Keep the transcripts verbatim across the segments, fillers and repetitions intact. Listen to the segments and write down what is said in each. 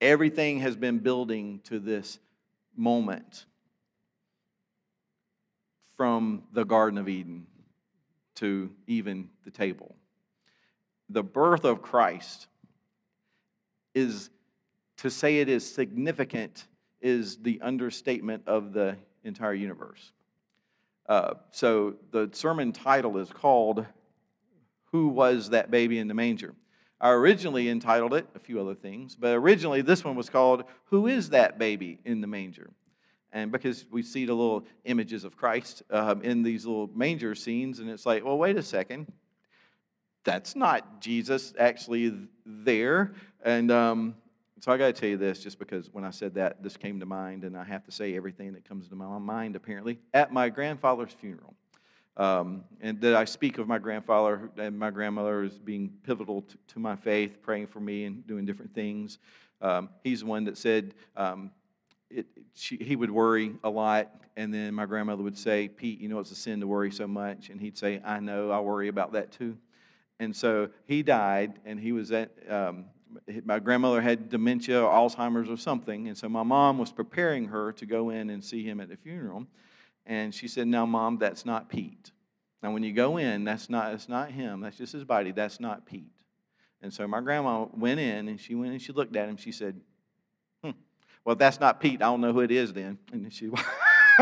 Everything has been building to this moment from the Garden of Eden to even the table. The birth of Christ is, to say it is significant is the understatement of the entire universe. Uh, so the sermon title is called, Who Was That Baby in the Manger? I originally entitled it, a few other things, but originally this one was called, Who Is That Baby in the Manger? And because we see the little images of Christ um, in these little manger scenes, and it's like, well, wait a second. That's not Jesus actually there. And um, so I got to tell you this, just because when I said that, this came to mind, and I have to say everything that comes to my mind, apparently, at my grandfather's funeral. Um, and that I speak of my grandfather and my grandmother as being pivotal to, to my faith, praying for me and doing different things. Um, he's the one that said um, it, she, he would worry a lot, and then my grandmother would say, Pete, you know it's a sin to worry so much. And he'd say, I know, I worry about that too. And so he died, and he was at, um, my grandmother had dementia or Alzheimer's or something, and so my mom was preparing her to go in and see him at the funeral. And she said, no, Mom, that's not Pete. Now, when you go in, that's not, that's not him. That's just his body. That's not Pete. And so my grandma went in, and she went and she looked at him. She said, hmm, well, if that's not Pete, I don't know who it is then. And then she walked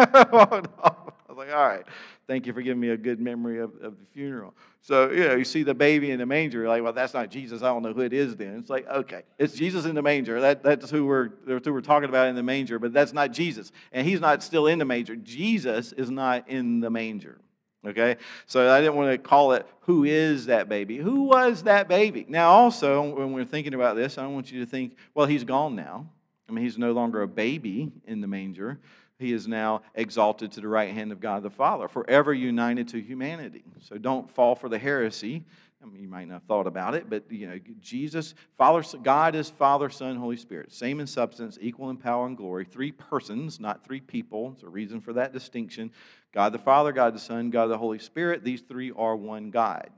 off. I was like, all right, thank you for giving me a good memory of, of the funeral. So, you know, you see the baby in the manger. You're like, well, that's not Jesus. I don't know who it is then. It's like, okay, it's Jesus in the manger. That, that's, who we're, that's who we're talking about in the manger, but that's not Jesus. And he's not still in the manger. Jesus is not in the manger, okay? So I didn't want to call it, who is that baby? Who was that baby? Now, also, when we're thinking about this, I don't want you to think, well, he's gone now. I mean, he's no longer a baby in the manger. He is now exalted to the right hand of God the Father, forever united to humanity. So don't fall for the heresy. I mean, you might not have thought about it, but you know, Jesus, Father, God is Father, Son, Holy Spirit. Same in substance, equal in power and glory. Three persons, not three people. There's a reason for that distinction. God the Father, God the Son, God the Holy Spirit. These three are one God.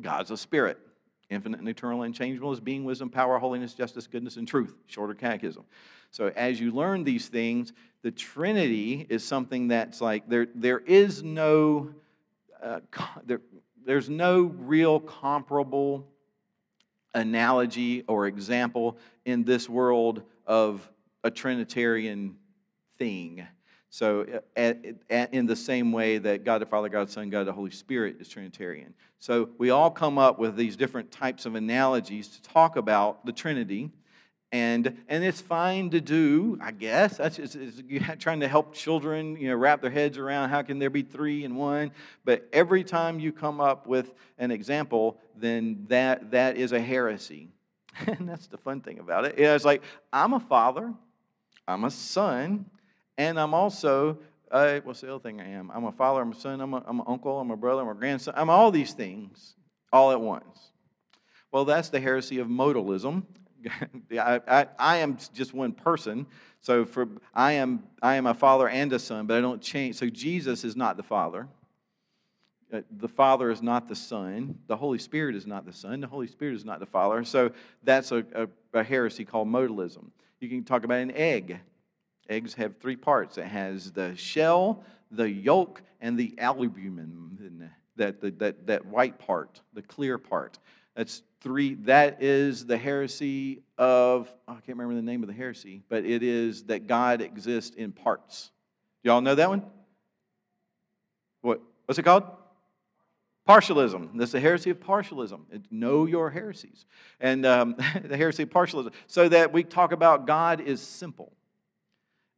God's a spirit. Infinite and eternal and changeable is being, wisdom, power, holiness, justice, goodness, and truth. Shorter catechism. So as you learn these things, the Trinity is something that's like, there, there is no, uh, there, there's no real comparable analogy or example in this world of a Trinitarian thing. So at, at, in the same way that God the Father, God the Son, God the Holy Spirit is Trinitarian. So we all come up with these different types of analogies to talk about the Trinity. And, and it's fine to do, I guess. That's just, it's, you're trying to help children, you know, wrap their heads around how can there be three and one. But every time you come up with an example, then that, that is a heresy. And that's the fun thing about it. It's like, I'm a father, I'm a son, and I'm also, uh, what's the other thing I am? I'm a father, I'm a son, I'm, a, I'm an uncle, I'm a brother, I'm a grandson. I'm all these things all at once. Well, that's the heresy of modalism. I, I, I am just one person. So for I am I am a father and a son, but I don't change. So Jesus is not the Father. The Father is not the Son. The Holy Spirit is not the Son. The Holy Spirit is not the Father. So that's a, a, a heresy called modalism. You can talk about an egg. Eggs have three parts. It has the shell, the yolk, and the albumen, that, that, that, that white part, the clear part. That's three. That is the heresy of, oh, I can't remember the name of the heresy, but it is that God exists in parts. Y'all know that one? What? What's it called? Partialism. That's the heresy of partialism. Know your heresies. And um, the heresy of partialism. So that we talk about God is simple.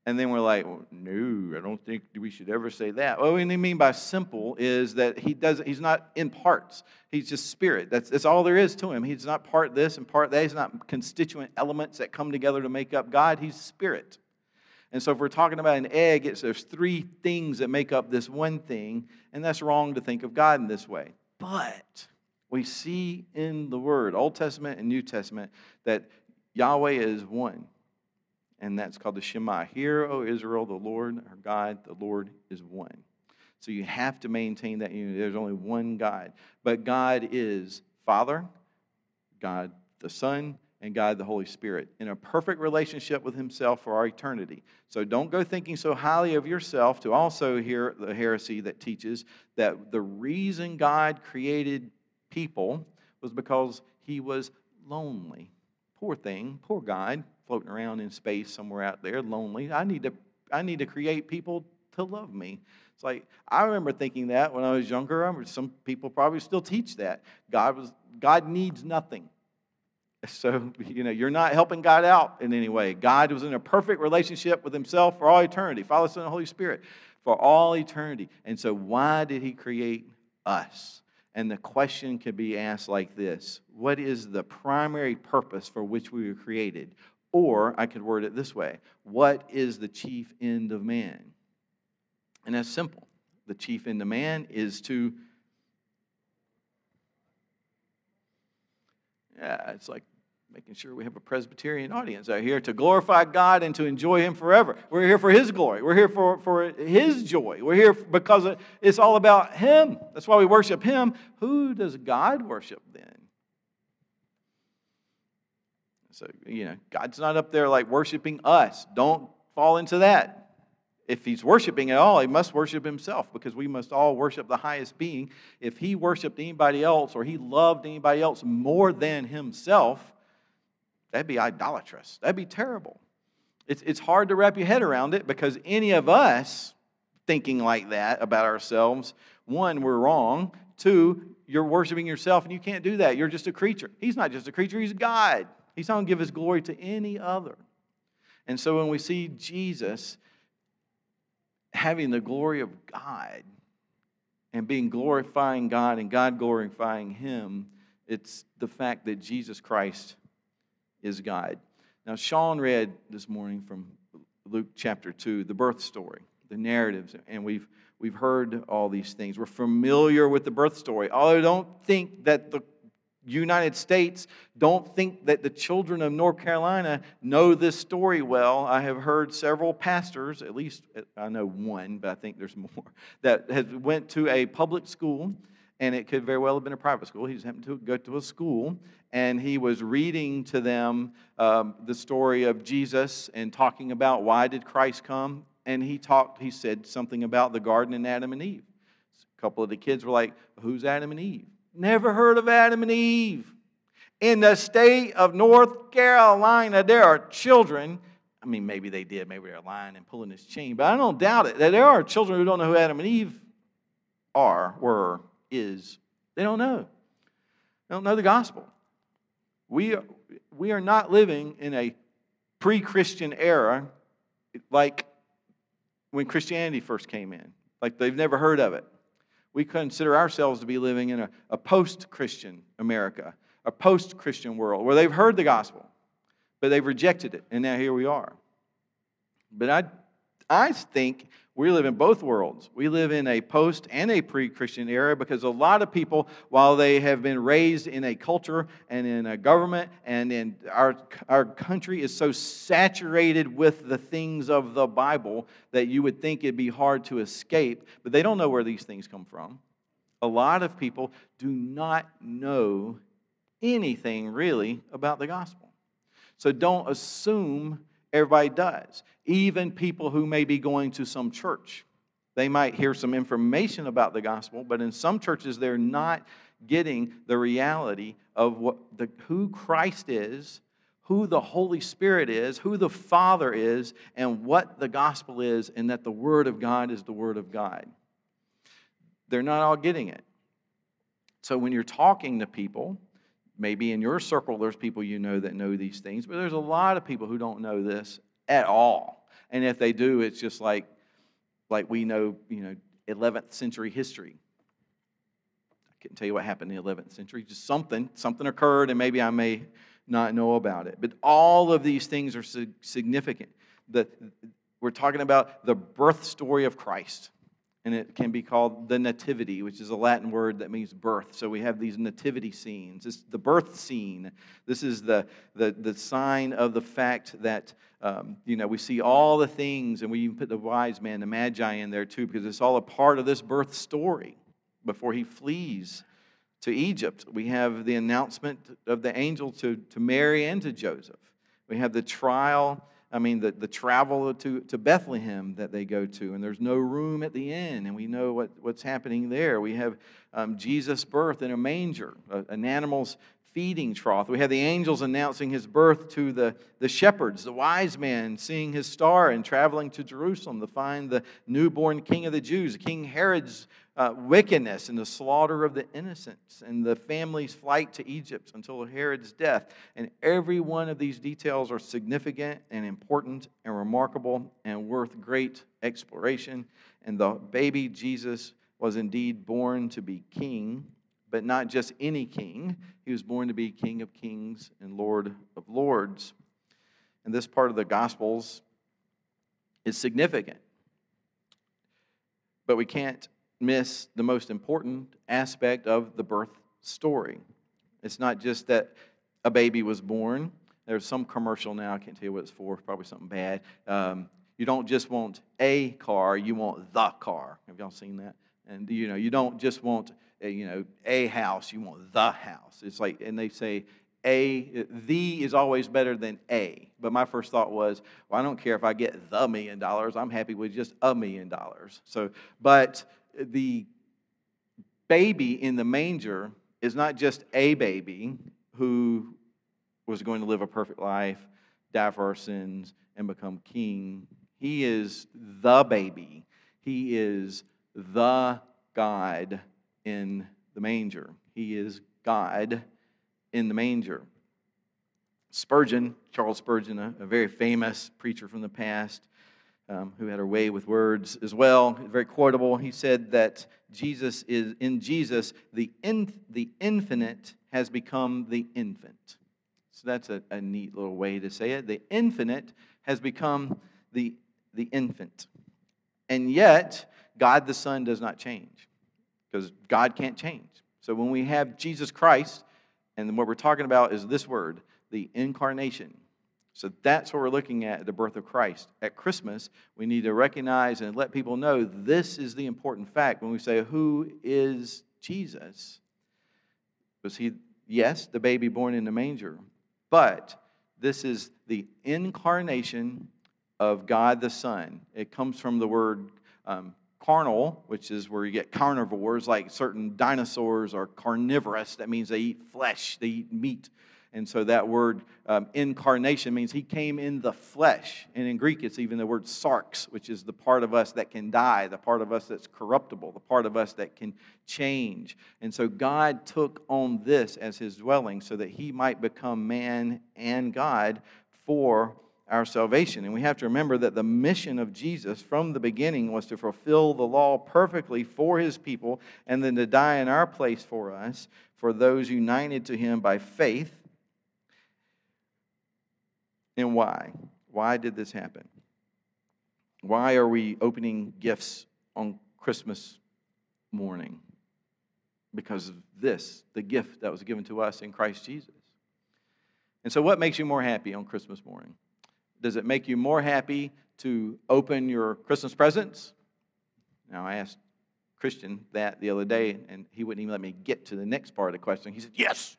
And then we're like, well, no, I don't think we should ever say that. Well, what we mean by simple is that he doesn't, he's not in parts. He's just spirit. That's, that's all there is to him. He's not part this and part that. He's not constituent elements that come together to make up God. He's spirit. And so if we're talking about an egg, it's, there's three things that make up this one thing, and that's wrong to think of God in this way. But we see in the Word, Old Testament and New Testament, that Yahweh is one. And that's called the Shema. Hear, O Israel, the Lord, our God, the Lord is one. So you have to maintain that unity. There's only one God. But God is Father, God the Son, and God the Holy Spirit in a perfect relationship with himself for our eternity. So don't go thinking so highly of yourself to also hear the heresy that teaches that the reason God created people was because he was lonely. Poor thing, poor God, floating around in space somewhere out there, lonely. I need to, I need to create people to love me. It's like, I remember thinking that when I was younger. I remember some people probably still teach that. God was, God needs nothing. So, you know, you're not helping God out in any way. God was in a perfect relationship with himself for all eternity. Father, Son, and Holy Spirit for all eternity. And so why did he create us? And the question could be asked like this. What is the primary purpose for which we were created? Or I could word it this way. What is the chief end of man? And that's simple. The chief end of man is to... Yeah, it's like making sure we have a Presbyterian audience out here, to glorify God and to enjoy him forever. We're here for his glory. We're here for, for his joy. We're here because it's all about him. That's why we worship him. Who does God worship then? So, you know, God's not up there like worshiping us. Don't fall into that. If he's worshiping at all, he must worship himself, because we must all worship the highest being. If he worshiped anybody else, or he loved anybody else more than himself, that'd be idolatrous. That'd be terrible. It's, it's hard to wrap your head around it, because any of us thinking like that about ourselves, one, we're wrong. Two, you're worshiping yourself, and you can't do that. You're just a creature. He's not just a creature. He's God. He's not going to give his glory to any other. And so when we see Jesus having the glory of God and being glorifying God and God glorifying him, it's the fact that Jesus Christ is God. Now, Sean read this morning from Luke chapter two, the birth story, the narratives, and we've we've heard all these things. We're familiar with the birth story. Although don't think that the United States, don't think that the children of North Carolina know this story well. I have heard several pastors, at least I know one, but I think there's more, that has went to a public school, and it could very well have been a private school. He just happened to go to a school, and he was reading to them um, the story of Jesus and talking about why did Christ come, and he talked, he said something about the garden and Adam and Eve. A couple of the kids were like, who's Adam and Eve? Never heard of Adam and Eve. In the state of North Carolina, there are children. I mean, maybe they did. Maybe they're lying and pulling this chain. But I don't doubt it. That there are children who don't know who Adam and Eve are, were, is. They don't know. They don't know the gospel. We are, we are not living in a pre-Christian era like when Christianity first came in. Like they've never heard of it. We consider ourselves to be living in a, a post-Christian America, a post-Christian world, where they've heard the gospel, but they've rejected it, and now here we are. But I, I think we live in both worlds. We live in a post- and a pre-Christian era, because a lot of people, while they have been raised in a culture and in a government, and in our, our country is so saturated with the things of the Bible that you would think it'd be hard to escape, but they don't know where these things come from. A lot of people do not know anything really about the gospel. So don't assume everybody does. Even people who may be going to some church, they might hear some information about the gospel, but in some churches they're not getting the reality of what the, who Christ is, who the Holy Spirit is, who the Father is, and what the gospel is, and that the Word of God is the Word of God. They're not all getting it. So when you're talking to people, maybe in your circle there's people you know that know these things, but there's a lot of people who don't know this at all. And if they do, it's just like, like we know, you know, eleventh century history. I couldn't tell you what happened in the eleventh century. Just something, something occurred, and maybe I may not know about it. But all of these things are significant. The, we're talking about the birth story of Christ. And it can be called the nativity, which is a Latin word that means birth. So we have these nativity scenes. It's the birth scene. This is the, the, the sign of the fact that, um, you know, we see all the things. And we even put the wise man, the magi in there too, because it's all a part of this birth story before he flees to Egypt. We have the announcement of the angel to, to Mary and to Joseph. We have the trial, I mean, the, the travel to, to Bethlehem that they go to, and there's no room at the inn, and we know what, what's happening there. We have um, Jesus' birth in a manger, a, an animal's feeding trough. We have the angels announcing his birth to the, the shepherds, the wise man seeing his star and traveling to Jerusalem to find the newborn king of the Jews, King Herod's uh, wickedness and the slaughter of the innocents and the family's flight to Egypt until Herod's death. And every one of these details are significant and important and remarkable and worth great exploration. And the baby Jesus was indeed born to be king, but not just any king. He was born to be King of Kings and Lord of Lords. And this part of the Gospels is significant. But we can't miss the most important aspect of the birth story. It's not just that a baby was born. There's some commercial now, I can't tell you what it's for, probably something bad. Um, you don't just want a car, you want the car. Have y'all seen that? And, you know, you don't just want, you know, a house, you want the house. It's like, and they say, a, the is always better than a. But my first thought was, well, I don't care if I get the million dollars. I'm happy with just a million dollars. So, but the baby in the manger is not just a baby who was going to live a perfect life, die for our sins, and become king. He is the baby. He is the God in the manger. He is God in the manger. Spurgeon, Charles Spurgeon, a, a very famous preacher from the past, um, who had a way with words as well, very quotable. He said that Jesus is in Jesus, the in, the infinite has become the infant. So that's a, a neat little way to say it. The infinite has become the the infant, and yet God the Son does not change, because God can't change. So when we have Jesus Christ, and what we're talking about is this word, the incarnation. So that's what we're looking at, the birth of Christ. At Christmas, we need to recognize and let people know this is the important fact. When we say, who is Jesus? Was he, yes, the baby born in the manger, but this is the incarnation of God the Son. It comes from the word um, carnal, which is where you get carnivores, like certain dinosaurs are carnivorous. That means they eat flesh, they eat meat. And so that word um, incarnation means he came in the flesh. And in Greek, it's even the word sarx, which is the part of us that can die, the part of us that's corruptible, the part of us that can change. And so God took on this as his dwelling so that he might become man and God for our salvation. And we have to remember that the mission of Jesus from the beginning was to fulfill the law perfectly for his people and then to die in our place for us, for those united to him by faith. And why? Why did this happen? Why are we opening gifts on Christmas morning? Because of this, the gift that was given to us in Christ Jesus. And so what makes you more happy on Christmas morning? Does it make you more happy to open your Christmas presents? Now, I asked Christian that the other day, and he wouldn't even let me get to the next part of the question. He said, yes.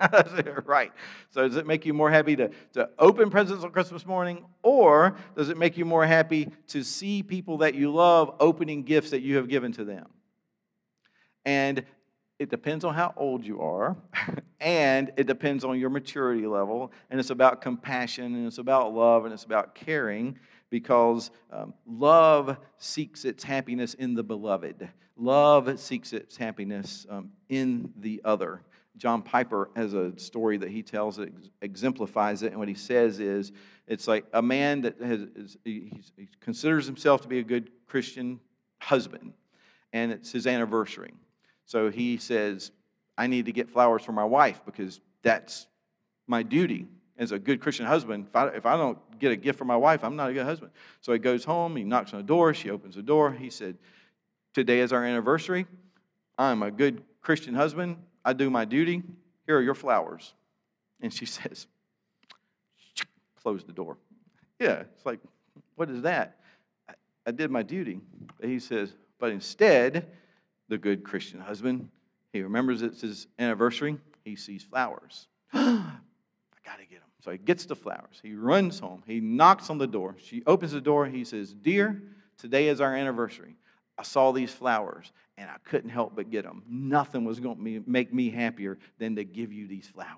I said, right. So does it make you more happy to, to open presents on Christmas morning, or does it make you more happy to see people that you love opening gifts that you have given to them? And it depends on how old you are, and it depends on your maturity level, and it's about compassion, and it's about love, and it's about caring, because um, love seeks its happiness in the beloved. Love seeks its happiness um, in the other. John Piper has a story that he tells that exemplifies it, and what he says is, it's like a man that has, is, he, he considers himself to be a good Christian husband, and it's his anniversary. So he says, I need to get flowers for my wife because that's my duty as a good Christian husband. If I, if I don't get a gift for my wife, I'm not a good husband. So he goes home, he knocks on the door, she opens the door. He said, today is our anniversary. I'm a good Christian husband. I do my duty. Here are your flowers. And she says, close the door. Yeah, it's like, what is that? I, I did my duty. But he says, but instead, the good Christian husband, He remembers it's his anniversary. He sees flowers. I got to get them. So he gets the flowers. He runs home. He knocks on the door. She opens the door. He says, "Dear, today is our anniversary. I saw these flowers, and I couldn't help but get them. Nothing was going to make me happier than to give you these flowers."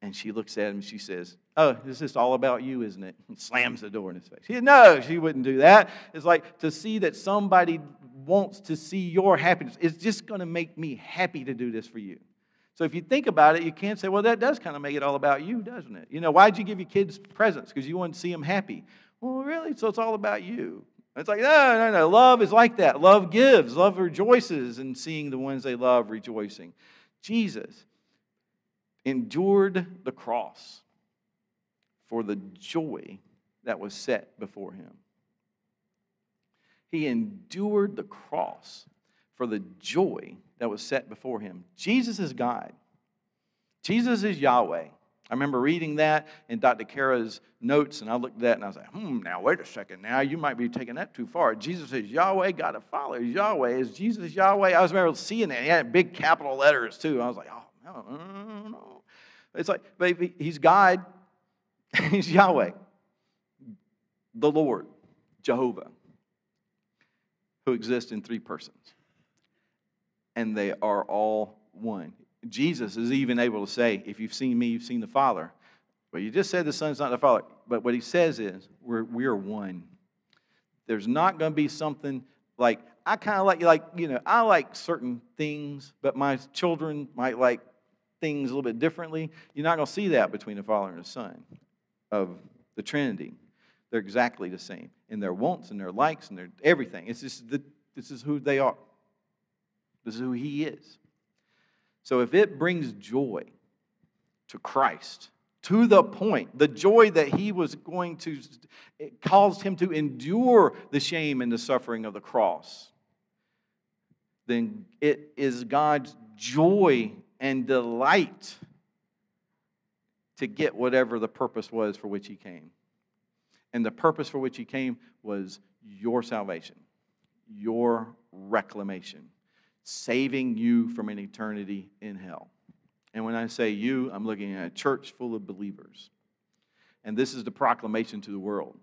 And she looks at him, and she says, "Oh, this is all about you, isn't it?" And slams the door in his face. He said, "No, she wouldn't do that. It's like to see that somebody wants to see your happiness. It's just going to make me happy to do this for you." So if you think about it, you can't say, well, that does kind of make it all about you, doesn't it? You know, why'd you give your kids presents? Because you want to see them happy. Well, really? So it's all about you. It's like, no, no, no. Love is like that. Love gives. Love rejoices in seeing the ones they love rejoicing. Jesus endured the cross for the joy that was set before him. He endured the cross for the joy that was set before him. Jesus is God. Jesus is Yahweh. I remember reading that in Doctor Kara's notes, and I looked at that, and I was like, hmm, now, wait a second. Now, you might be taking that too far. Jesus is Yahweh. God the Father is Yahweh. Is Jesus Yahweh? I was remember seeing that. He had big capital letters, too. I was like, oh, no, no, no. It's like, baby, he's God. He's Yahweh. The Lord, Jehovah, who exists in three persons. And they are all one. Jesus is even able to say, if you've seen me, you've seen the Father. Well, you just said the Son's not the Father. But what he says is, we're, we're one. There's not going to be something like, I kind of like, like, you know, I like certain things, but my children might like things a little bit differently. You're not going to see that between the Father and the Son of the Trinity. They're exactly the same in their wants and their likes and their everything. It's just the, this is who they are. This is who he is. So if it brings joy to Christ, to the point, the joy that he was going to, it caused him to endure the shame and the suffering of the cross, then it is God's joy and delight to get whatever the purpose was for which he came. And the purpose for which he came was your salvation, your reclamation. Saving you from an eternity in hell. And when I say you, I'm looking at a church full of believers. And this is the proclamation to the world.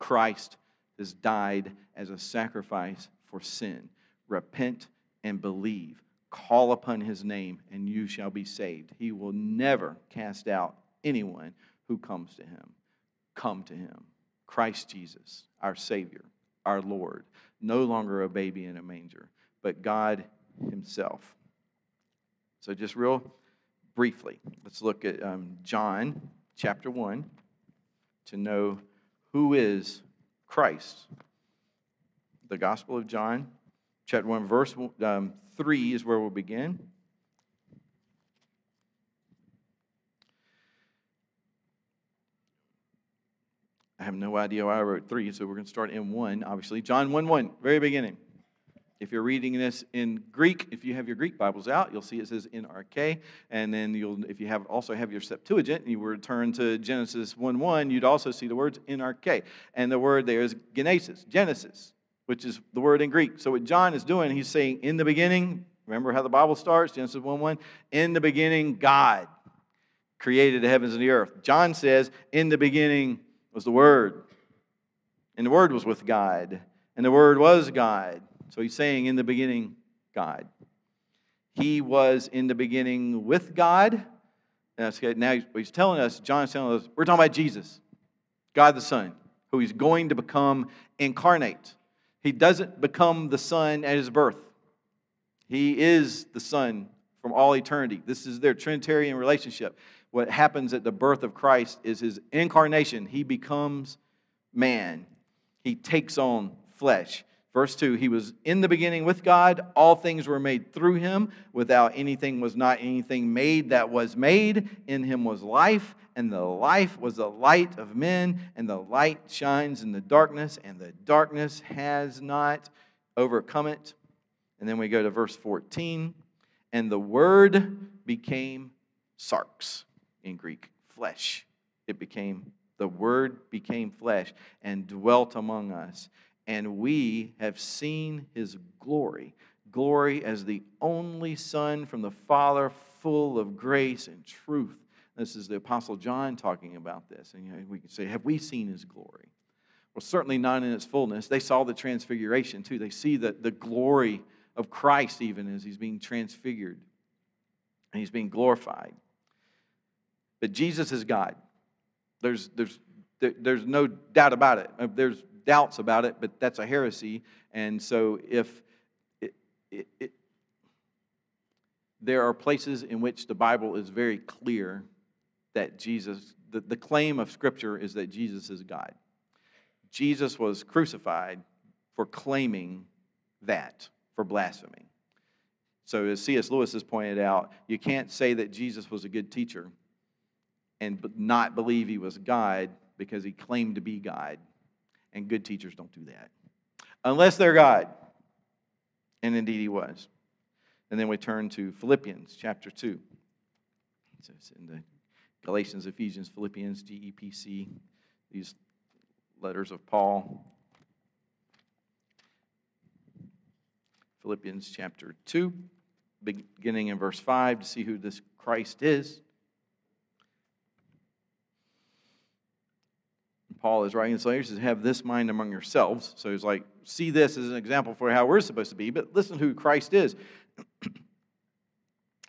Christ has died as a sacrifice for sin. Repent and believe. Call upon his name and you shall be saved. He will never cast out anyone who comes to him. Come to him. Christ Jesus, our Savior, our Lord. No longer a baby in a manger, but God himself. So just real briefly, let's look at um, John chapter one to know who is Christ. The Gospel of John, chapter one, verse um, three is where we'll begin. I have no idea why I wrote three, so we're going to start in one, obviously. John one one, very beginning. If you're reading this in Greek, if you have your Greek Bibles out, you'll see it says N R K. And then you'll, if you have also have your Septuagint and you return to Genesis one one, you'd also see the words N R K. And the word there is genesis, Genesis, which is the word in Greek. So what John is doing, he's saying, in the beginning, remember how the Bible starts, Genesis one one, in the beginning, God created the heavens and the earth. John says, in the beginning was the Word. And the Word was with God. And the Word was God. So he's saying, in the beginning, God. He was in the beginning with God. Now he's telling us, John's telling us, we're talking about Jesus, God the Son, who he's going to become incarnate. He doesn't become the Son at his birth. He is the Son from all eternity. This is their Trinitarian relationship. What happens at the birth of Christ is his incarnation. He becomes man. He takes on flesh. Verse two, he was in the beginning with God. All things were made through him. Without anything was not anything made that was made. In him was life, and the life was the light of men. And the light shines in the darkness, and the darkness has not overcome it. And then we go to verse fourteen. And the Word became sarx in Greek, flesh. It became, the Word became flesh and dwelt among us. And we have seen his glory, glory as the only Son from the Father, full of grace and truth. This is the Apostle John talking about this. And you know, we can say, have we seen his glory? Well, certainly not in its fullness. They saw the transfiguration too. They see the, the glory of Christ even as he's being transfigured and he's being glorified. But Jesus is God. There's, there's, there, there's no doubt about it. There's doubts about it, but that's a heresy. And so if it, it, it, there are places in which the Bible is very clear that Jesus, the, the claim of Scripture is that Jesus is God. Jesus was crucified for claiming that, for blasphemy. So as C S Lewis has pointed out, you can't say that Jesus was a good teacher and not believe he was God because he claimed to be God. And good teachers don't do that. Unless they're God. And indeed he was. And then we turn to Philippians chapter two. So it's in the Galatians, Ephesians, Philippians, G E P C, these letters of Paul. Philippians chapter two, beginning in verse five, to see who this Christ is. Paul is writing this letter. He says, have this mind among yourselves. So he's like, see this as an example for how we're supposed to be, but listen to who Christ is.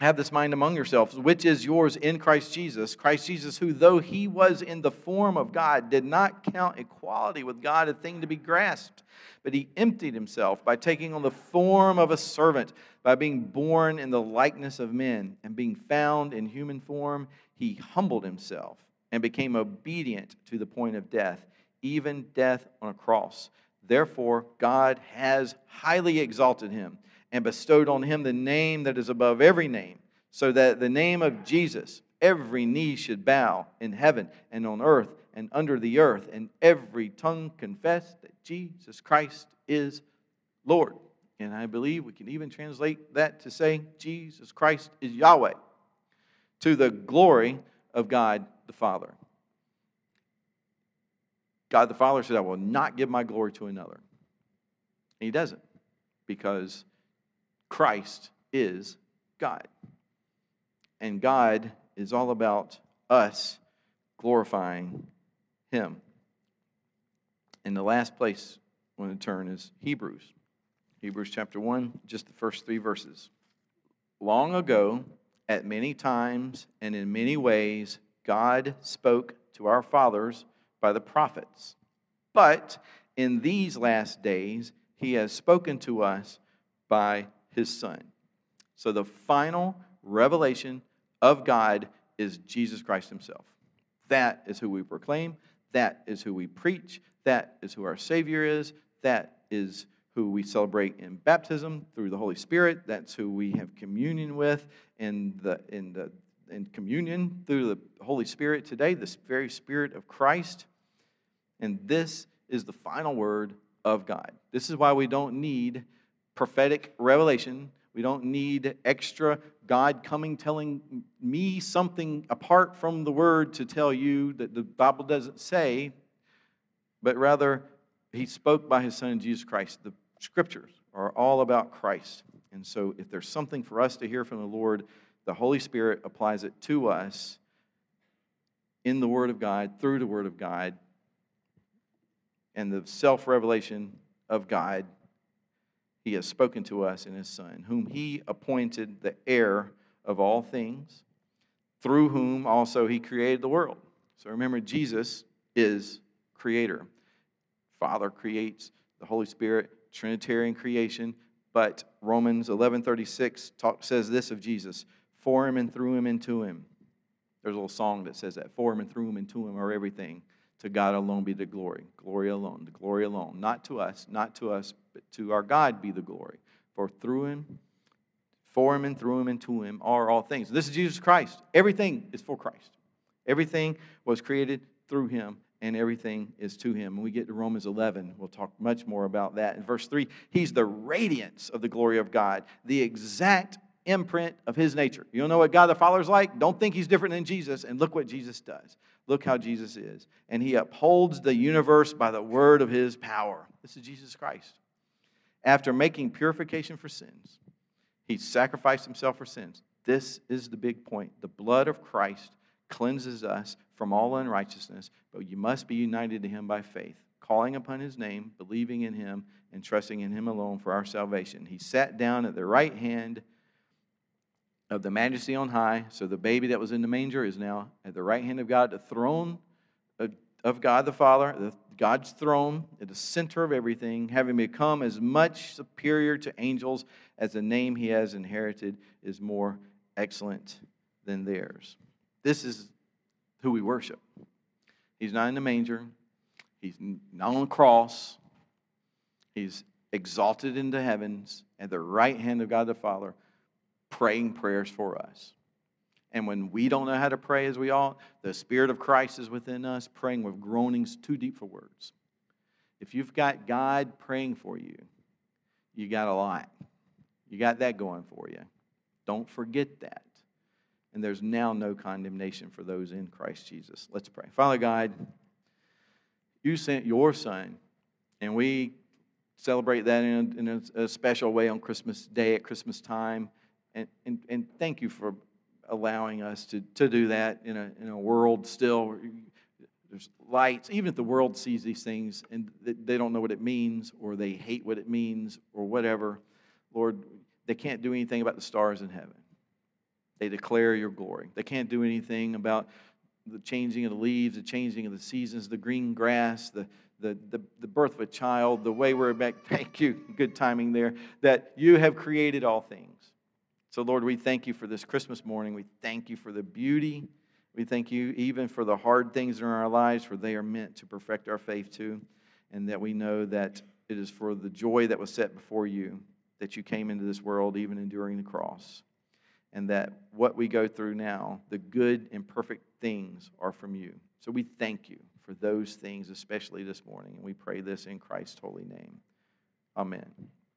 Have this mind among yourselves, which is yours in Christ Jesus. Christ Jesus, who though he was in the form of God, did not count equality with God a thing to be grasped, but he emptied himself by taking on the form of a servant, by being born in the likeness of men, and being found in human form, he humbled himself and became obedient to the point of death, even death on a cross. Therefore, God has highly exalted him and bestowed on him the name that is above every name, so that the name of Jesus, every knee should bow in heaven and on earth and under the earth, and every tongue confess that Jesus Christ is Lord. And I believe we can even translate that to say, Jesus Christ is Yahweh, to the glory of God the Father. God the Father said, I will not give my glory to another. And he doesn't, because Christ is God. And God is all about us glorifying him. And the last place I want to turn is Hebrews. Hebrews chapter one, just the first three verses. Long ago, at many times and in many ways, God spoke to our fathers by the prophets. But in these last days, he has spoken to us by his Son. So the final revelation of God is Jesus Christ himself. That is who we proclaim. That is who we preach. That is who our Savior is. That is who we celebrate in baptism through the Holy Spirit. That's who we have communion with in the in the in communion through the Holy Spirit today, the very Spirit of Christ. And this is the final word of God. This is why we don't need prophetic revelation. We don't need extra God coming telling me something apart from the word to tell you that the Bible doesn't say, but rather he spoke by his Son Jesus Christ. The scriptures are all about Christ. And so if there's something for us to hear from the Lord, the Holy Spirit applies it to us in the word of God, through the word of God, and the self-revelation of God. He has spoken to us in his Son, whom he appointed the heir of all things, through whom also he created the world. So remember, Jesus is creator. Father creates, the Holy Spirit, Trinitarian creation. But Romans eleven thirty-six talk, says this of Jesus, for him and through him and to him. There's a little song that says that, for him and through him and to him are everything. To God alone be the glory, glory alone, the glory alone. Not to us, not to us, but to our God be the glory. For through him, for him and through him and to him are all things. This is Jesus Christ. Everything is for Christ. Everything was created through him, and everything is to him. When we get to Romans eleven, we'll talk much more about that. In verse three, he's the radiance of the glory of God, the exact imprint of his nature. You don't know what God the Father is like? Don't think he's different than Jesus, and look what Jesus does. Look how Jesus is. And he upholds the universe by the word of his power. This is Jesus Christ. After making purification for sins, he sacrificed himself for sins. This is the big point. The blood of Christ cleanses us from all unrighteousness, but you must be united to him by faith, calling upon his name, believing in him, and trusting in him alone for our salvation. He sat down at the right hand of the majesty on high. So the baby that was in the manger is now at the right hand of God, the throne of God the Father, the, God's throne, at the center of everything, having become as much superior to angels as the name he has inherited is more excellent than theirs. This is who we worship. He's not in the manger. He's not on the cross. He's exalted into heavens at the right hand of God the Father, praying prayers for us. And when we don't know how to pray as we ought, the Spirit of Christ is within us, praying with groanings too deep for words. If you've got God praying for you, you got a lot. You got that going for you. Don't forget that. And there's now no condemnation for those in Christ Jesus. Let's pray. Father God, you sent your Son, and we celebrate that in a, in a special way on Christmas Day at Christmas time. And, and, and thank you for allowing us to, to do that in a in a world still where there's lights. Even if the world sees these things and they don't know what it means, or they hate what it means, or whatever, Lord, they can't do anything about the stars in heaven. They declare your glory. They can't do anything about the changing of the leaves, the changing of the seasons, the green grass, the the the, the birth of a child, the way we're back. Thank you, good timing there, that you have created all things. So, Lord, we thank you for this Christmas morning. We thank you for the beauty. We thank you even for the hard things in our lives, for they are meant to perfect our faith too, and that we know that it is for the joy that was set before you that you came into this world, even enduring the cross, and that what we go through now, the good and perfect things, are from you. So we thank you for those things, especially this morning, and we pray this in Christ's holy name. Amen.